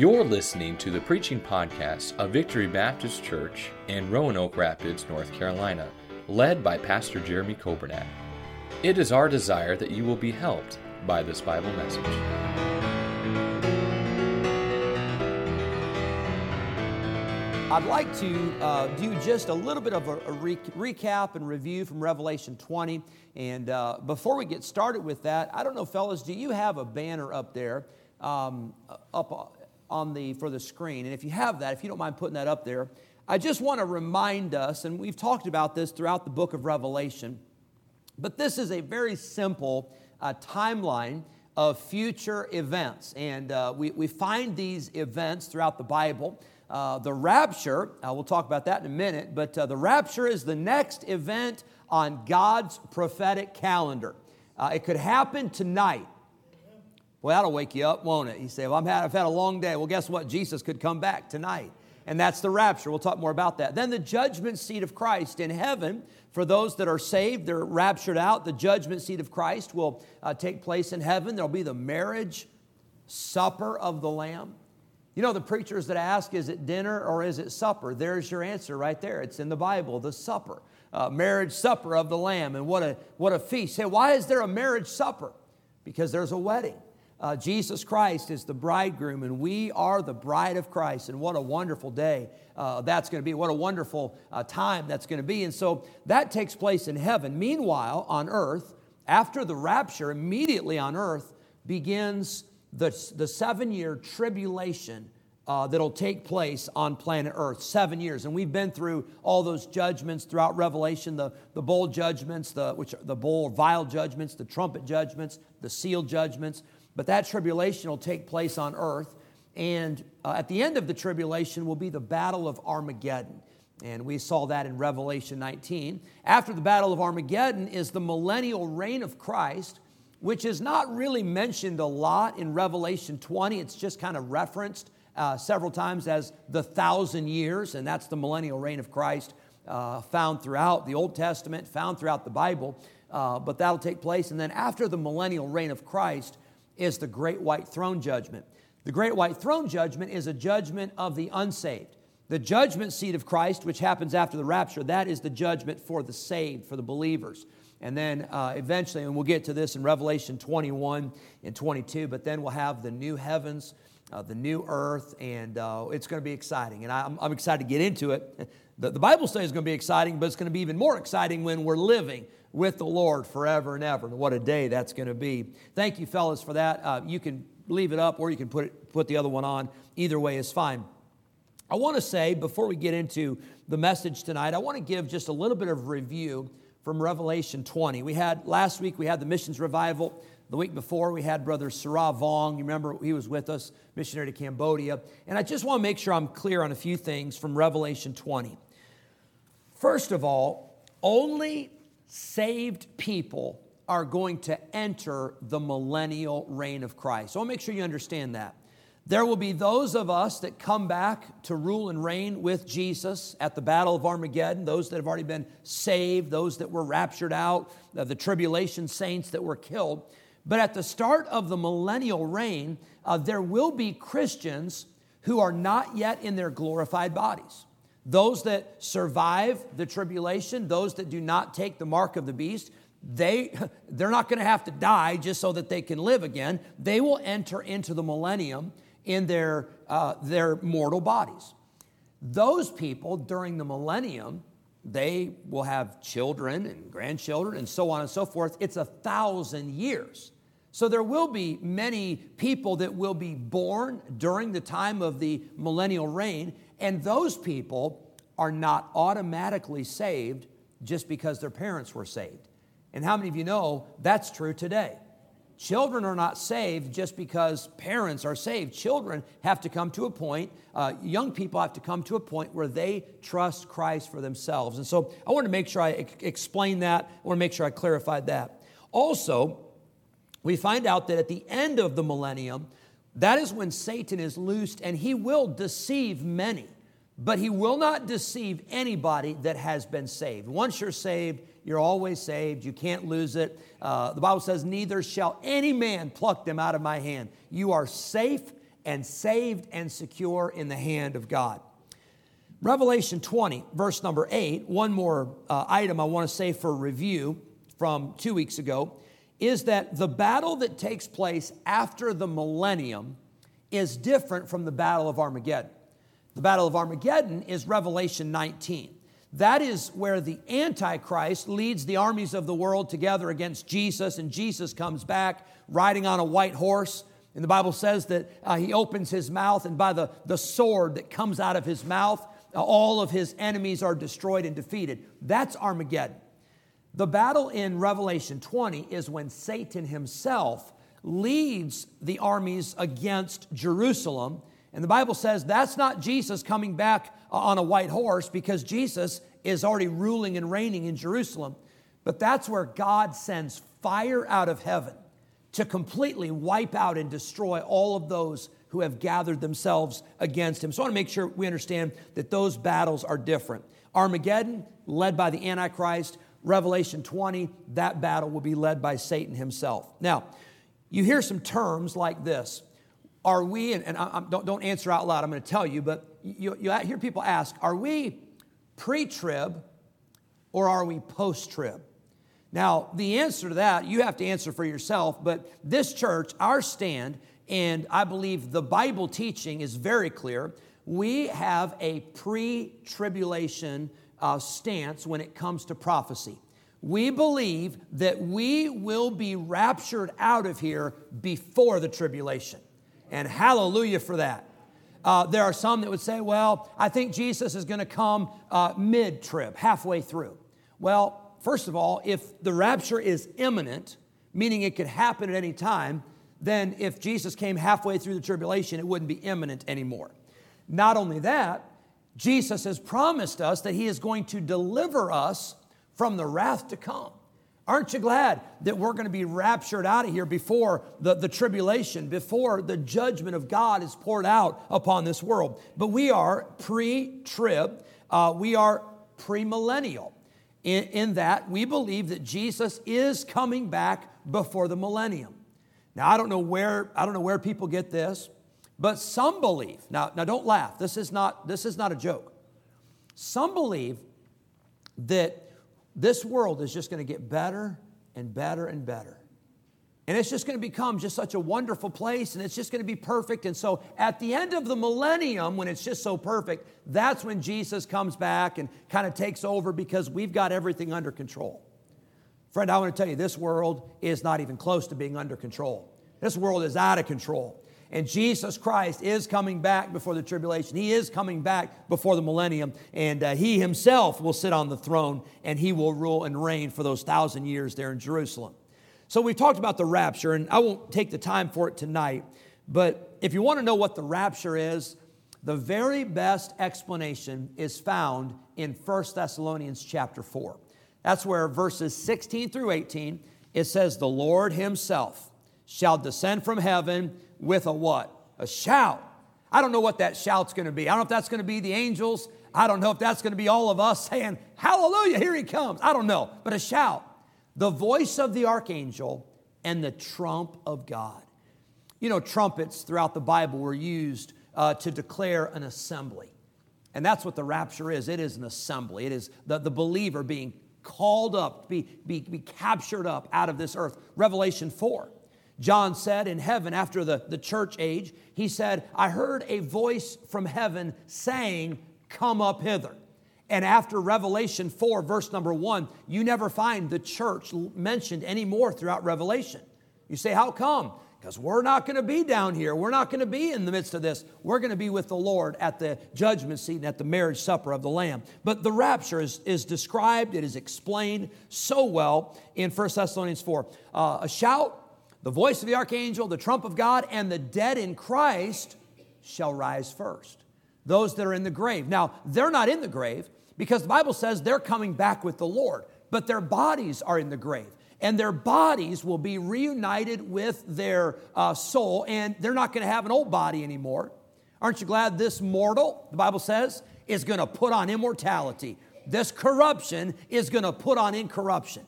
You're listening to the preaching podcast of Victory Baptist Church in Roanoke Rapids, North Carolina, led by Pastor Jeremy Kobernat. It is our desire that you will be helped by this Bible message. I'd like to do just a little bit of a recap and review from Revelation 20. And before we get started with that, I don't know, fellas, do you have a banner up there, for the screen? And if you have that, if you don't mind putting that up there, I just want to remind us, and we've talked about this throughout the book of Revelation, but this is a very simple timeline of future events. And we find these events throughout the Bible. The rapture, we'll talk about that in a minute, but the rapture is the next event on God's prophetic calendar. It could happen tonight. Well, that'll wake you up, won't it? You say, well, I've had a long day. Well, guess what? Jesus could come back tonight. And that's the rapture. We'll talk more about that. Then the judgment seat of Christ in heaven. For those that are saved, they're raptured out. The judgment seat of Christ will take place in heaven. There'll be the marriage supper of the Lamb. You know, the preachers that ask, is it dinner or is it supper? There's your answer right there. It's in the Bible, the supper. Marriage supper of the Lamb. And what a feast. Say, why is there a marriage supper? Because there's a wedding. Jesus Christ is the bridegroom, and we are the bride of Christ. And what a wonderful day that's going to be. What a wonderful time that's going to be. And so that takes place in heaven. Meanwhile, on earth, after the rapture, immediately on earth, begins the 7-year tribulation that'll take place on planet Earth, 7 years. And we've been through all those judgments throughout Revelation, the bowl judgments, the bowl or vial judgments, the trumpet judgments, the seal judgments. But that tribulation will take place on earth. And at the end of the tribulation will be the Battle of Armageddon. And we saw that in Revelation 19. After the Battle of Armageddon is the millennial reign of Christ, which is not really mentioned a lot in Revelation 20. It's just kind of referenced several times as the 1,000 years. And that's the millennial reign of Christ found throughout the Old Testament, found throughout the Bible. But that'll take place. And then after the millennial reign of Christ is the Great White Throne Judgment. The Great White Throne Judgment is a judgment of the unsaved. The judgment seat of Christ, which happens after the rapture, that is the judgment for the saved, for the believers. And then eventually, and we'll get to this in Revelation 21 and 22, but then we'll have the new heavens, the new earth, and it's going to be exciting. And I'm excited to get into it. The Bible study is going to be exciting, but it's going to be even more exciting when we're living with the Lord forever and ever. And what a day that's going to be. Thank you, fellas, for that. You can leave it up or you can put the other one on. Either way is fine. I want to say, before we get into the message tonight, I want to give just a little bit of review from Revelation 20. Last week, we had the missions revival. The week before, we had Brother Sarah Vong. You remember, he was with us, missionary to Cambodia. And I just want to make sure I'm clear on a few things from Revelation 20. First of all, only saved people are going to enter the millennial reign of Christ. So I'll make sure you understand that. There will be those of us that come back to rule and reign with Jesus at the Battle of Armageddon, those that have already been saved, those that were raptured out, the tribulation saints that were killed. But at the start of the millennial reign, there will be Christians who are not yet in their glorified bodies. Those that survive the tribulation, those that do not take the mark of the beast, they're not going to have to die just so that they can live again. They will enter into the millennium in their mortal bodies. Those people during the millennium, they will have children and grandchildren and so on and so forth. It's 1,000 years. So there will be many people that will be born during the time of the millennial reign, and those people are not automatically saved just because their parents were saved. And how many of you know that's true today? Children are not saved just because parents are saved. Children have to come to a point, young people have to come to a point where they trust Christ for themselves. And so I want to make sure I explain that. I want to make sure I clarified that. Also, we find out that at the end of the millennium, that is when Satan is loosed, and he will deceive many, but he will not deceive anybody that has been saved. Once you're saved, you're always saved. You can't lose it. The Bible says, neither shall any man pluck them out of my hand. You are safe and saved and secure in the hand of God. Revelation 20, verse number 8, one more item I want to say for review from 2 weeks ago, is that the battle that takes place after the millennium is different from the Battle of Armageddon. The Battle of Armageddon is Revelation 19. That is where the Antichrist leads the armies of the world together against Jesus, and Jesus comes back riding on a white horse. And the Bible says that he opens his mouth, and by the sword that comes out of his mouth, all of his enemies are destroyed and defeated. That's Armageddon. The battle in Revelation 20 is when Satan himself leads the armies against Jerusalem. And the Bible says that's not Jesus coming back on a white horse, because Jesus is already ruling and reigning in Jerusalem. But that's where God sends fire out of heaven to completely wipe out and destroy all of those who have gathered themselves against him. So I want to make sure we understand that those battles are different. Armageddon, led by the Antichrist. Revelation 20, that battle will be led by Satan himself. Now, you hear some terms like this. Are we, and I don't answer out loud, I'm going to tell you, but you hear people ask, are we pre-trib or are we post-trib? Now, the answer to that, you have to answer for yourself, but this church, our stand, and I believe the Bible teaching is very clear, we have a pre-tribulation stance when it comes to prophecy. We believe that we will be raptured out of here before the tribulation. And hallelujah for that. There are some that would say, well, I think Jesus is going to come mid-trib, halfway through. Well, first of all, if the rapture is imminent, meaning it could happen at any time, then if Jesus came halfway through the tribulation, it wouldn't be imminent anymore. Not only that, Jesus has promised us that he is going to deliver us from the wrath to come. Aren't you glad that we're going to be raptured out of here before the tribulation, before the judgment of God is poured out upon this world? But we are pre-trib. We are premillennial in that we believe that Jesus is coming back before the millennium. Now, I don't know where people get this, but some believe. Now don't laugh. This is not a joke. Some believe that this world is just going to get better and better and better. And it's just going to become just such a wonderful place, and it's just going to be perfect. And so at the end of the millennium, when it's just so perfect, that's when Jesus comes back and kind of takes over because we've got everything under control. Friend, I want to tell you, this world is not even close to being under control. This world is out of control. And Jesus Christ is coming back before the tribulation. He is coming back before the millennium. And he himself will sit on the throne, and he will rule and reign for those 1,000 years there in Jerusalem. So we've talked about the rapture, and I won't take the time for it tonight. But if you want to know what the rapture is, the very best explanation is found in 1 Thessalonians chapter 4. That's where verses 16 through 18, it says, the Lord himself shall descend from heaven with a what? A shout. I don't know what that shout's going to be. I don't know if that's going to be the angels. I don't know if that's going to be all of us saying, hallelujah, here he comes. I don't know, but a shout. The voice of the archangel and the trump of God. You know, trumpets throughout the Bible were used to declare an assembly. And that's what the rapture is. It is an assembly. It is the believer being called up, be captured up out of this earth. Revelation 4. John said in heaven after the church age, he said, I heard a voice from heaven saying, come up hither. And after Revelation 4, verse number 1, you never find the church mentioned anymore throughout Revelation. You say, how come? Because we're not going to be down here. We're not going to be in the midst of this. We're going to be with the Lord at the judgment seat and at the marriage supper of the Lamb. But the rapture is described, it is explained so well in 1 Thessalonians 4. A shout, the voice of the archangel, the trump of God, and the dead in Christ shall rise first. Those that are in the grave. Now, they're not in the grave because the Bible says they're coming back with the Lord, but their bodies are in the grave, and their bodies will be reunited with their soul, and they're not going to have an old body anymore. Aren't you glad this mortal, the Bible says, is going to put on immortality? This corruption is going to put on incorruption.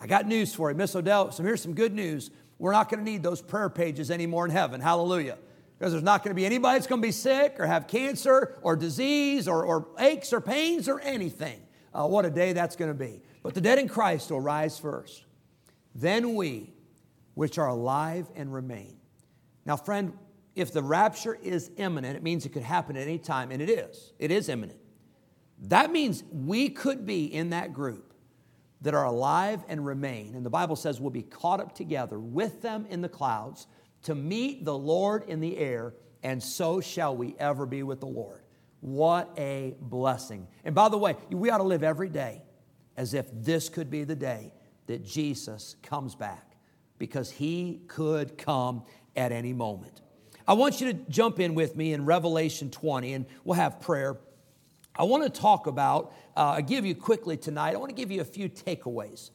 I got news for you, Miss Odell. So here's some good news. We're not going to need those prayer pages anymore in heaven. Hallelujah. Because there's not going to be anybody that's going to be sick or have cancer or disease or aches or pains or anything. What a day that's going to be. But the dead in Christ will rise first. Then we, which are alive and remain. Now, friend, if the rapture is imminent, it means it could happen at any time, and it is. It is imminent. That means we could be in that group that are alive and remain. And the Bible says we'll be caught up together with them in the clouds to meet the Lord in the air, and so shall we ever be with the Lord. What a blessing. And by the way, we ought to live every day as if this could be the day that Jesus comes back, because he could come at any moment. I want you to jump in with me in Revelation 20, and we'll have prayer. I want to talk about, I give you quickly tonight, I want to give you a few takeaways.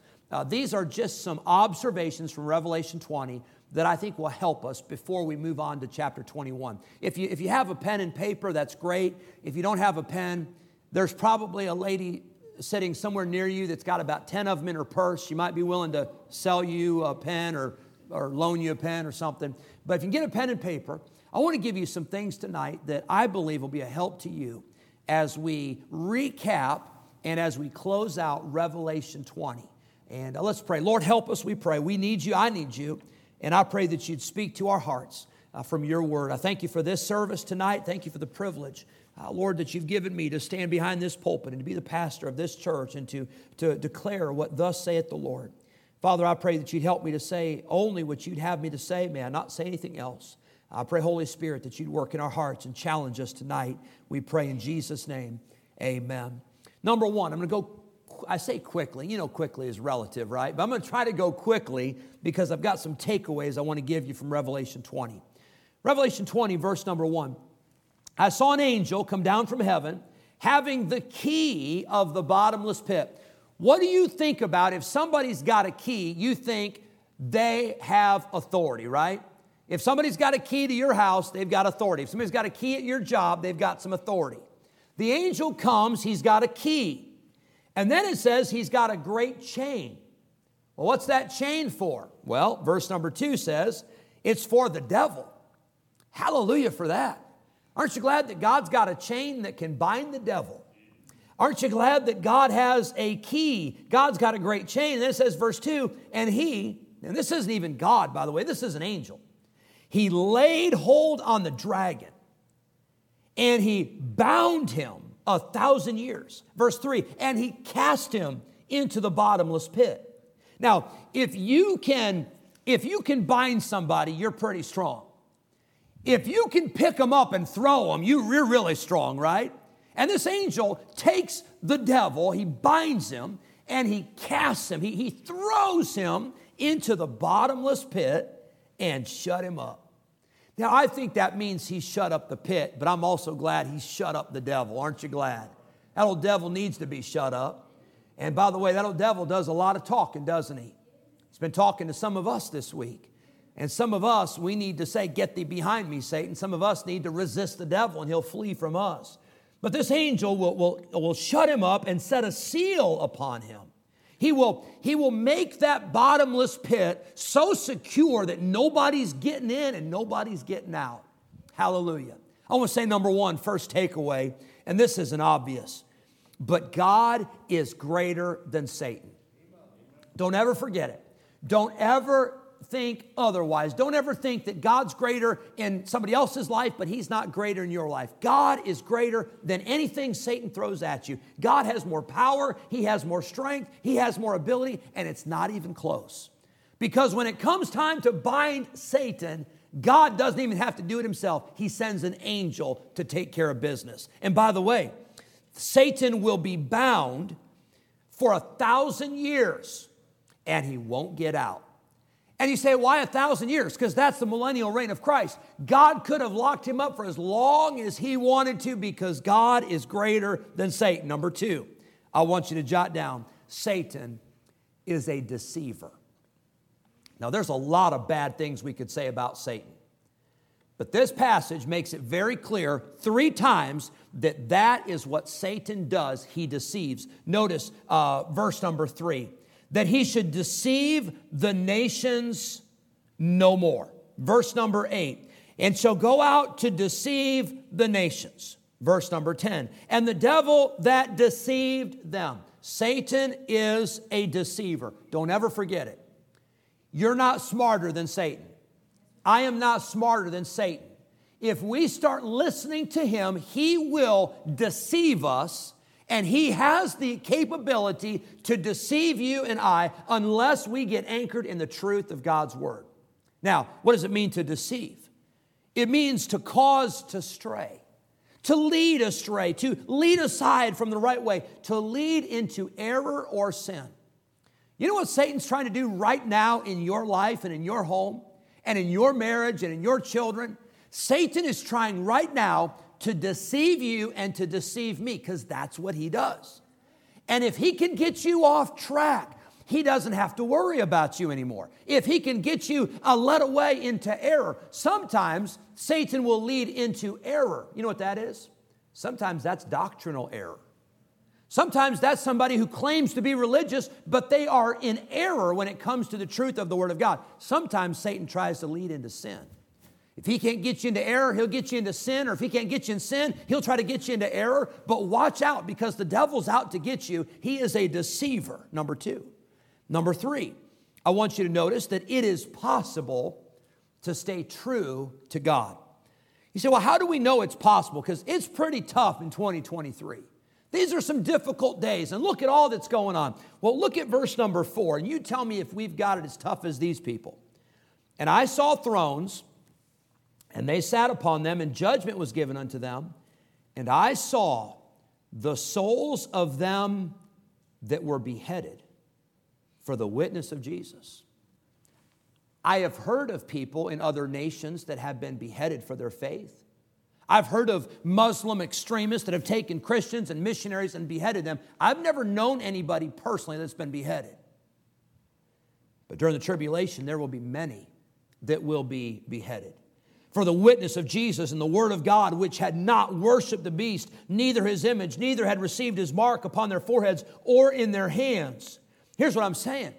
These are just some observations from Revelation 20 that I think will help us before we move on to chapter 21. If you have a pen and paper, that's great. If you don't have a pen, there's probably a lady sitting somewhere near you that's got about 10 of them in her purse. She might be willing to sell you a pen or loan you a pen or something. But if you can get a pen and paper, I want to give you some things tonight that I believe will be a help to you as we recap and as we close out Revelation 20. And let's pray. Lord, help us, we pray. We need you. I need you. And I pray that you'd speak to our hearts from your word. I thank you for this service tonight. Thank you for the privilege, Lord, that you've given me to stand behind this pulpit and to be the pastor of this church and to declare what thus saith the Lord. Father, I pray that you'd help me to say only what you'd have me to say. May I not say anything else. I pray, Holy Spirit, that you'd work in our hearts and challenge us tonight. We pray in Jesus' name, amen. Number one, I'm going to go I say quickly, you know quickly is relative, right? But I'm going to try to go quickly because I've got some takeaways I want to give you from Revelation 20. Revelation 20, verse number 1. I saw an angel come down from heaven having the key of the bottomless pit. What do you think about if somebody's got a key, you think they have authority, right? If somebody's got a key to your house, they've got authority. If somebody's got a key at your job, they've got some authority. The angel comes, he's got a key. And then it says he's got a great chain. Well, what's that chain for? Well, verse number 2 says it's for the devil. Hallelujah for that. Aren't you glad that God's got a chain that can bind the devil? Aren't you glad that God has a key? God's got a great chain. And then it says verse 2, and this isn't even God, by the way. This is an angel. He laid hold on the dragon, and he bound him 1,000 years. Verse 3, and he cast him into the bottomless pit. Now, if you can bind somebody, you're pretty strong. If you can pick them up and throw them, you're really strong, right? And this angel takes the devil, he binds him, and he casts him. He throws him into the bottomless pit and shut him up. Now, I think that means he shut up the pit, but I'm also glad he shut up the devil. Aren't you glad? That old devil needs to be shut up. And by the way, that old devil does a lot of talking, doesn't he? He's been talking to some of us this week. And some of us, we need to say, get thee behind me, Satan. Some of us need to resist the devil and he'll flee from us. But this angel will shut him up and set a seal upon him. He will make that bottomless pit so secure that nobody's getting in and nobody's getting out. Hallelujah. I want to say number one, first takeaway, and this isn't obvious, but God is greater than Satan. Don't ever forget it. Don't ever think otherwise. Don't ever think that God's greater in somebody else's life, but he's not greater in your life. God is greater than anything Satan throws at you. God has more power. He has more strength. He has more ability, and it's not even close. Because when it comes time to bind Satan, God doesn't even have to do it himself. He sends an angel to take care of business. And by the way, Satan will be bound for 1,000 years, and he won't get out. And you say, why 1,000 years? Because that's the millennial reign of Christ. God could have locked him up for as long as he wanted to because God is greater than Satan. Number two, I want you to jot down, Satan is a deceiver. Now, there's a lot of bad things we could say about Satan. But this passage makes it very clear 3 times that that is what Satan does. He deceives. Notice verse number 3. That he should deceive the nations no more. Verse number 8, and shall go out to deceive the nations. Verse number 10, and the devil that deceived them. Satan is a deceiver. Don't ever forget it. You're not smarter than Satan. I am not smarter than Satan. If we start listening to him, he will deceive us, and he has the capability to deceive you and I unless we get anchored in the truth of God's word. Now, what does it mean to deceive? It means to cause to stray, to lead astray, to lead aside from the right way, to lead into error or sin. You know what Satan's trying to do right now in your life and in your home and in your marriage and in your children? Satan is trying right now to deceive you and to deceive me, because that's what he does. And if he can get you off track, he doesn't have to worry about you anymore. If he can get you led away into error, sometimes Satan will lead into error. You know what that is? Sometimes that's doctrinal error. Sometimes that's somebody who claims to be religious, but they are in error when it comes to the truth of the Word of God. Sometimes Satan tries to lead into sin. If he can't get you into error, he'll get you into sin. Or if he can't get you in sin, he'll try to get you into error. But watch out, because the devil's out to get you. He is a deceiver, number two. Number three, I want you to notice that it is possible to stay true to God. You say, well, how do we know it's possible? Because it's pretty tough in 2023. These are some difficult days, and look at all that's going on. Well, look at verse number 4, and you tell me if we've got it as tough as these people. And I saw thrones, and they sat upon them, and judgment was given unto them. And I saw the souls of them that were beheaded for the witness of Jesus. I have heard of people in other nations that have been beheaded for their faith. I've heard of Muslim extremists that have taken Christians and missionaries and beheaded them. I've never known anybody personally that's been beheaded. But during the tribulation, there will be many that will be beheaded for the witness of Jesus and the word of God, which had not worshiped the beast, neither his image, neither had received his mark upon their foreheads or in their hands. Here's what I'm saying,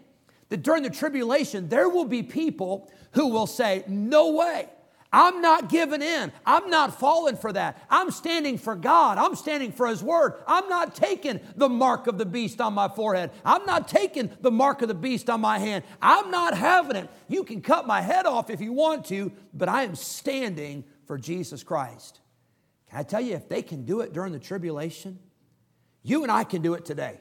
that during the tribulation, there will be people who will say, no way, I'm not giving in. I'm not falling for that. I'm standing for God. I'm standing for his word. I'm not taking the mark of the beast on my forehead. I'm not taking the mark of the beast on my hand. I'm not having it. You can cut my head off if you want to, but I am standing for Jesus Christ. Can I tell you, if they can do it during the tribulation, you and I can do it today.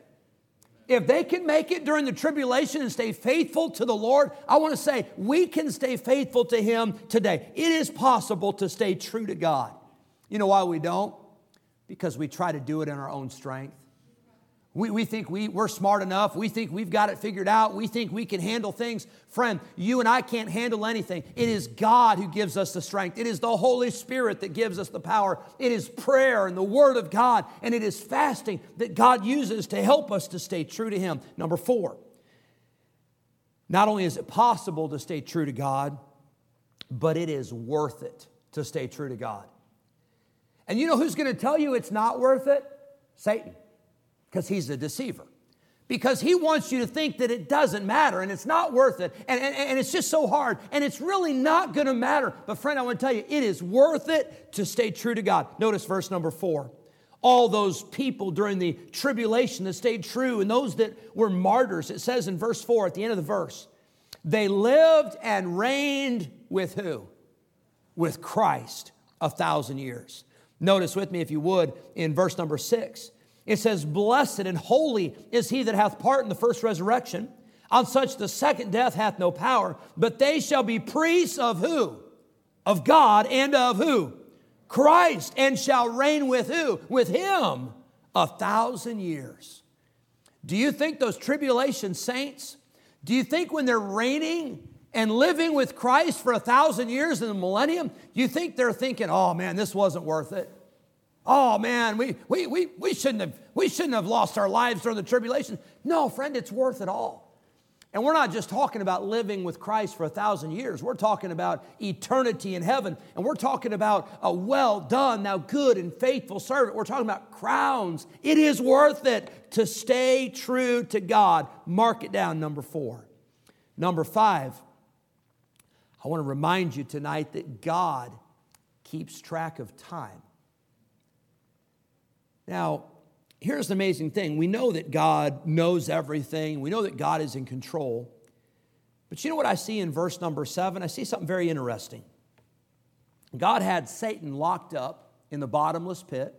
If they can make it during the tribulation and stay faithful to the Lord, I want to say we can stay faithful to him today. It is possible to stay true to God. You know why we don't? Because we try to do it in our own strength. We think we're smart enough. We think we've got it figured out. We think we can handle things. Friend, you and I can't handle anything. It is God who gives us the strength. It is the Holy Spirit that gives us the power. It is prayer and the Word of God, and it is fasting that God uses to help us to stay true to him. Number four, not only is it possible to stay true to God, but it is worth it to stay true to God. And you know who's going to tell you it's not worth it? Satan. Because he's a deceiver. Because he wants you to think that it doesn't matter and it's not worth it and it's just so hard and it's really not going to matter. But friend, I want to tell you, it is worth it to stay true to God. Notice verse number 4. All those people during the tribulation that stayed true and those that were martyrs, it says in verse 4 at the end of the verse, they lived and reigned with who? With Christ 1,000 years. Notice with me, if you would, in verse number 6. It says, blessed and holy is he that hath part in the first resurrection. On such the second death hath no power, but they shall be priests of who? Of God and of who? Christ, and shall reign with who? With him 1,000 years. Do you think those tribulation saints, do you think when they're reigning and living with Christ for 1,000 years in the millennium, do you think they're thinking, oh man, this wasn't worth it? Oh man, we shouldn't have lost our lives during the tribulation. No, friend, it's worth it all. And we're not just talking about living with Christ for 1,000 years. We're talking about eternity in heaven. And we're talking about a well done, thou good and faithful servant. We're talking about crowns. It is worth it to stay true to God. Mark it down, number 4. Number 5, I want to remind you tonight that God keeps track of time. Now, here's the amazing thing. We know that God knows everything. We know that God is in control. But you know what I see in verse number 7? I see something very interesting. God had Satan locked up in the bottomless pit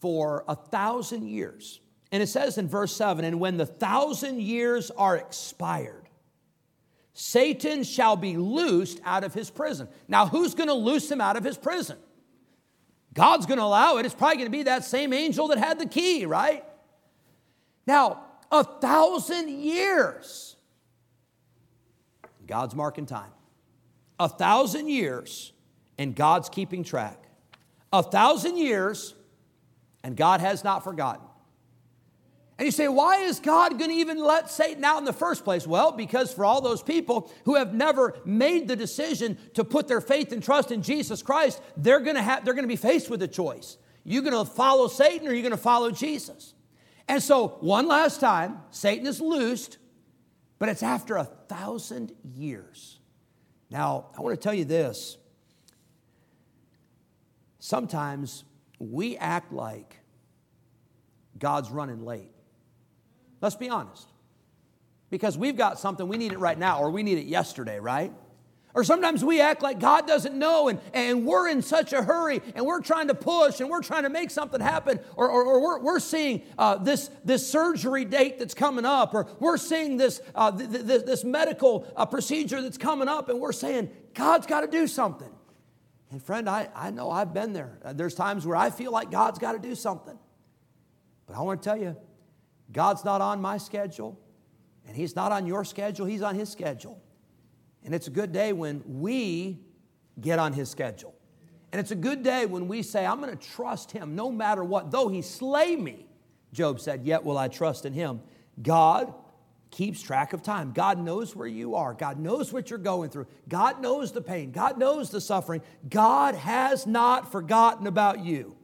for 1,000 years. And it says in verse 7, and when the 1,000 years are expired, Satan shall be loosed out of his prison. Now, who's going to loose him out of his prison? God's going to allow it. It's probably going to be that same angel that had the key, right? Now, 1,000 years. God's marking time. 1,000 years, and God's keeping track. 1,000 years, and God has not forgotten. And you say, why is God going to even let Satan out in the first place? Well, because for all those people who have never made the decision to put their faith and trust in Jesus Christ, they're going to be faced with a choice. You're going to follow Satan or you're going to follow Jesus. And so one last time, Satan is loosed, but it's after 1,000 years. Now, I want to tell you this. Sometimes we act like God's running late. Let's be honest, because we've got something, we need it right now, or we need it yesterday, right? Or sometimes we act like God doesn't know, and we're in such a hurry, and we're trying to push, and we're trying to make something happen, or we're seeing this surgery date that's coming up, or we're seeing this medical procedure that's coming up, and we're saying, God's got to do something. And friend, I know I've been there. There's times where I feel like God's got to do something. But I want to tell you, God's not on my schedule, and He's not on your schedule. He's on His schedule. And it's a good day when we get on His schedule. And it's a good day when we say, I'm going to trust Him no matter what. Though He slay me, Job said, yet will I trust in Him. God keeps track of time. God knows where you are. God knows what you're going through. God knows the pain. God knows the suffering. God has not forgotten about you.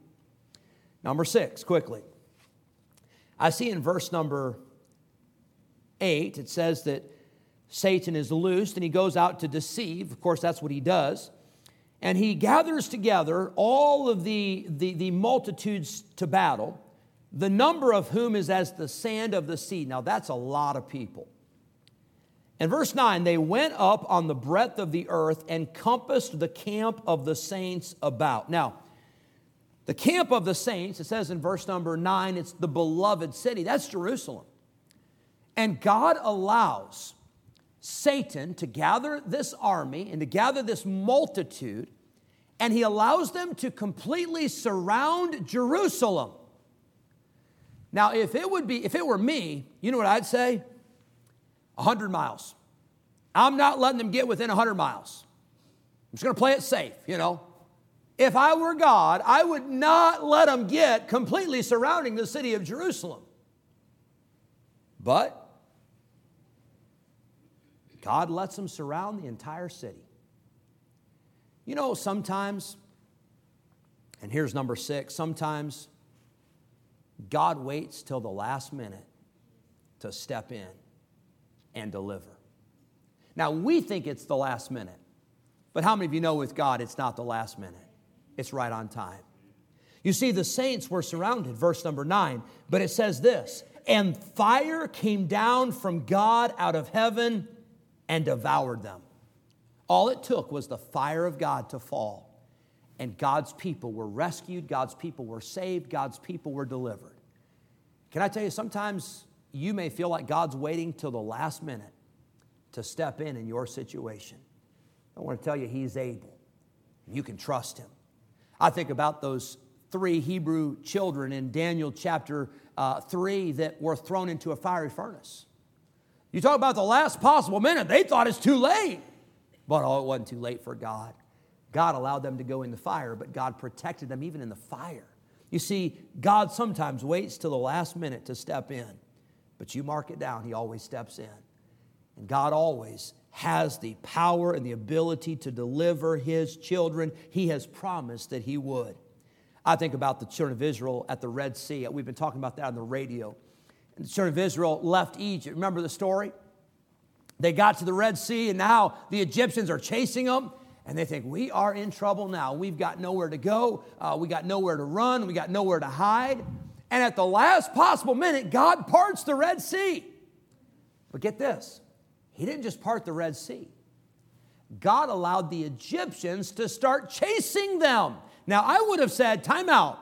Number 6, quickly. I see in verse number 8, it says that Satan is loosed and he goes out to deceive. Of course, that's what he does. And he gathers together all of the multitudes to battle, the number of whom is as the sand of the sea. Now, that's a lot of people. In verse 9, they went up on the breadth of the earth and compassed the camp of the saints about. Now, the camp of the saints, it says in verse number 9, it's the beloved city. That's Jerusalem. And God allows Satan to gather this army and to gather this multitude, and he allows them to completely surround Jerusalem. Now, if it were me, you know what I'd say? 100 miles. I'm not letting them get within 100 miles. I'm just going to play it safe, you know. If I were God, I would not let them get completely surrounding the city of Jerusalem. But God lets them surround the entire city. You know, sometimes, and here's number 6, sometimes God waits till the last minute to step in and deliver. Now, we think it's the last minute, but how many of you know with God it's not the last minute? It's right on time. You see, the saints were surrounded, verse number 9, but it says this, and fire came down from God out of heaven and devoured them. All it took was the fire of God to fall, and God's people were rescued, God's people were saved, God's people were delivered. Can I tell you, sometimes you may feel like God's waiting till the last minute to step in your situation. I want to tell you, He's able. You can trust Him. I think about those 3 Hebrew children in Daniel chapter 3 that were thrown into a fiery furnace. You talk about the last possible minute. They thought it's too late. But oh, it wasn't too late for God. God allowed them to go in the fire, but God protected them even in the fire. You see, God sometimes waits till the last minute to step in. But you mark it down, He always steps in. And God always has the power and the ability to deliver His children. He has promised that He would. I think about the children of Israel at the Red Sea. We've been talking about that on the radio. And the children of Israel left Egypt. Remember the story? They got to the Red Sea, and now the Egyptians are chasing them. And they think, we are in trouble now. We've got nowhere to go. We got nowhere to run. We got nowhere to hide. And at the last possible minute, God parts the Red Sea. But get this. He didn't just part the Red Sea. God allowed the Egyptians to start chasing them. Now, I would have said, time out.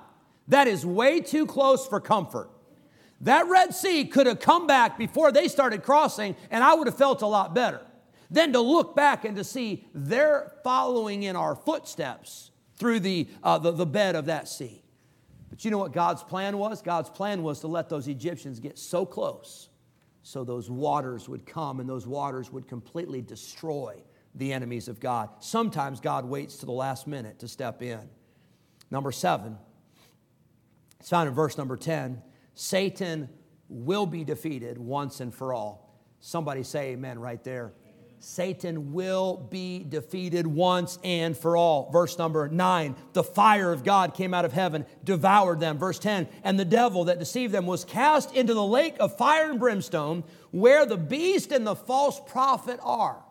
That is way too close for comfort. That Red Sea could have come back before they started crossing, and I would have felt a lot better than to look back and to see they're following in our footsteps through the bed of that sea. But you know what God's plan was? God's plan was to let those Egyptians get so close so those waters would come and those waters would completely destroy the enemies of God. Sometimes God waits to the last minute to step in. Number 7, it's found in verse number 10. Satan will be defeated once and for all. Somebody say amen right there. Satan will be defeated once and for all. Verse number 9, the fire of God came out of heaven, devoured them. Verse 10, and the devil that deceived them was cast into the lake of fire and brimstone where the beast and the false prophet are.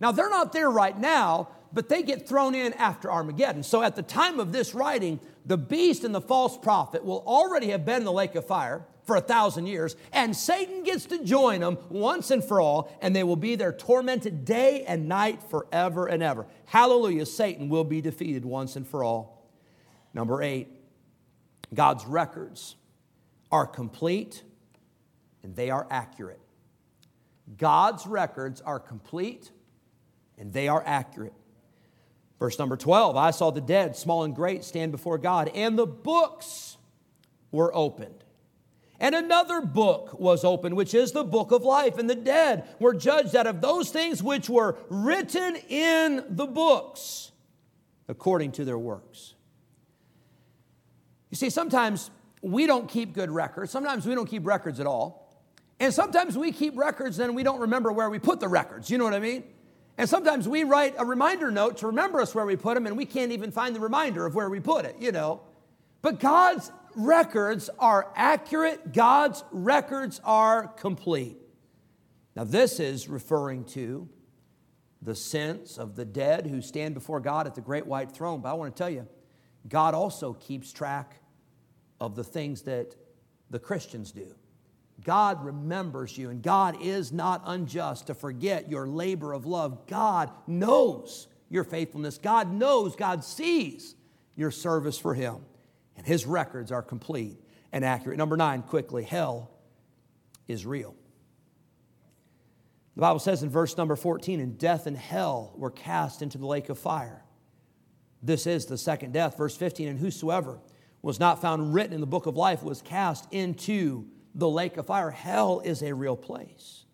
Now, they're not there right now, but they get thrown in after Armageddon. So at the time of this writing, the beast and the false prophet will already have been in the lake of fire for 1,000 years, and Satan gets to join them once and for all, and they will be there tormented day and night forever and ever. Hallelujah, Satan will be defeated once and for all. Number 8, God's records are complete and they are accurate. God's records are complete and they are accurate. Verse number 12, I saw the dead, small and great, stand before God, and the books were opened. And another book was opened, which is the book of life. And the dead were judged out of those things which were written in the books according to their works. You see, sometimes we don't keep good records. Sometimes we don't keep records at all. And sometimes we keep records and we don't remember where we put the records. You know what I mean? And sometimes we write a reminder note to remember us where we put them, and we can't even find the reminder of where we put it, you know. But God's records are accurate. God's records are complete. Now, this is referring to the sins of the dead who stand before God at the great white throne. But I want to tell you, God also keeps track of the things that the Christians do. God remembers you, and God is not unjust to forget your labor of love. God knows your faithfulness. God knows, God sees your service for Him. And His records are complete and accurate. Number 9, quickly, hell is real. The Bible says in verse number 14, and death and hell were cast into the lake of fire. This is the second death. Verse 15, and whosoever was not found written in the book of life was cast into the lake of fire. Hell is a real place.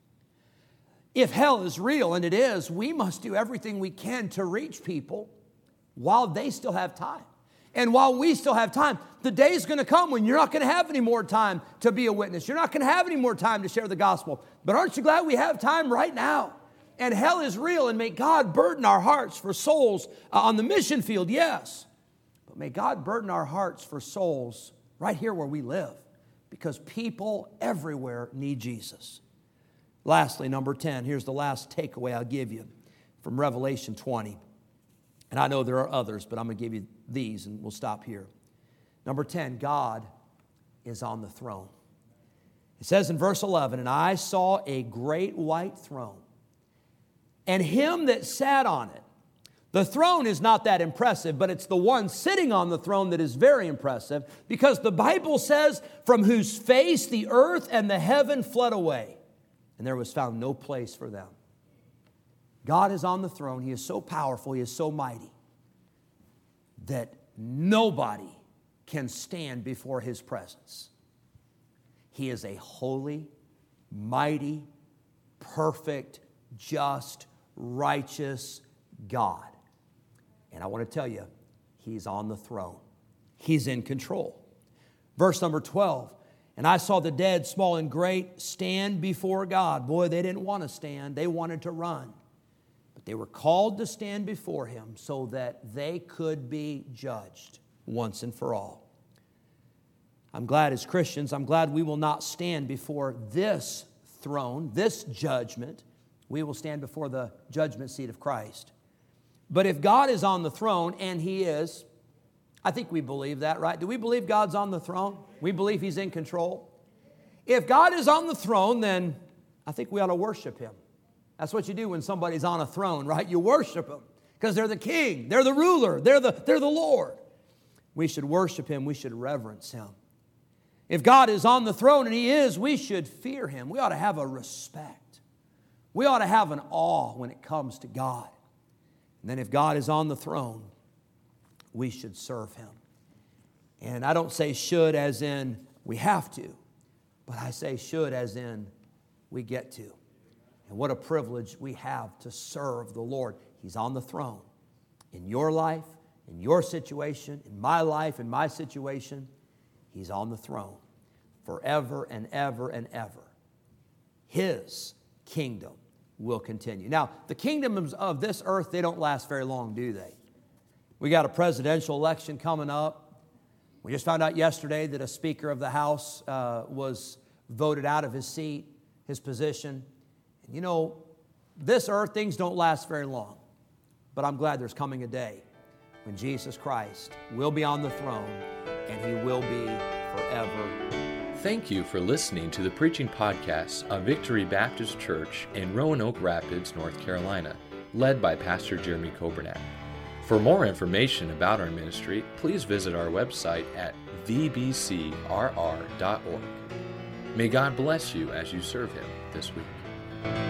If hell is real, and it is, we must do everything we can to reach people while they still have time. And while we still have time, the day is going to come when you're not going to have any more time to be a witness. You're not going to have any more time to share the gospel. But aren't you glad we have time right now? And hell is real, and may God burden our hearts for souls on the mission field, yes. But may God burden our hearts for souls right here where we live, because people everywhere need Jesus. Lastly, number 10, here's the last takeaway I'll give you from Revelation 20. And I know there are others, but I'm going to give you these, and we'll stop here. Number 10, God is on the throne. It says in verse 11, and I saw a great white throne, and Him that sat on it. The throne is not that impressive, but it's the one sitting on the throne that is very impressive, because the Bible says, from whose face the earth and the heaven fled away, and there was found no place for them. God is on the throne. He is so powerful. He is so mighty that nobody can stand before His presence. He is a holy, mighty, perfect, just, righteous God. And I want to tell you, He's on the throne. He's in control. Verse number 12, and I saw the dead, small and great, stand before God. Boy, they didn't want to stand. They wanted to run. They were called to stand before Him so that they could be judged once and for all. I'm glad as Christians, I'm glad we will not stand before this throne, this judgment. We will stand before the judgment seat of Christ. But if God is on the throne, and He is, I think we believe that, right? Do we believe God's on the throne? We believe He's in control. If God is on the throne, then I think we ought to worship Him. That's what you do when somebody's on a throne, right? You worship Him because they're the king, they're the ruler, they're the Lord. We should worship Him. We should reverence Him. If God is on the throne, and He is, we should fear Him. We ought to have a respect. We ought to have an awe when it comes to God. And then if God is on the throne, we should serve Him. And I don't say should as in we have to, but I say should as in we get to. And what a privilege we have to serve the Lord. He's on the throne in your life, in your situation, in my life, in my situation. He's on the throne forever and ever and ever. His kingdom will continue. Now, the kingdoms of this earth, they don't last very long, do they? We got a presidential election coming up. We just found out yesterday that a Speaker of the House was voted out of his seat, his position. And you know, this earth, things don't last very long. But I'm glad there's coming a day when Jesus Christ will be on the throne, and He will be forever. Thank you for listening to the preaching podcast of Victory Baptist Church in Roanoke Rapids, North Carolina, led by Pastor Jeremy Kobernat. For more information about our ministry, please visit our website at vbcrr.org. May God bless you as you serve Him this week.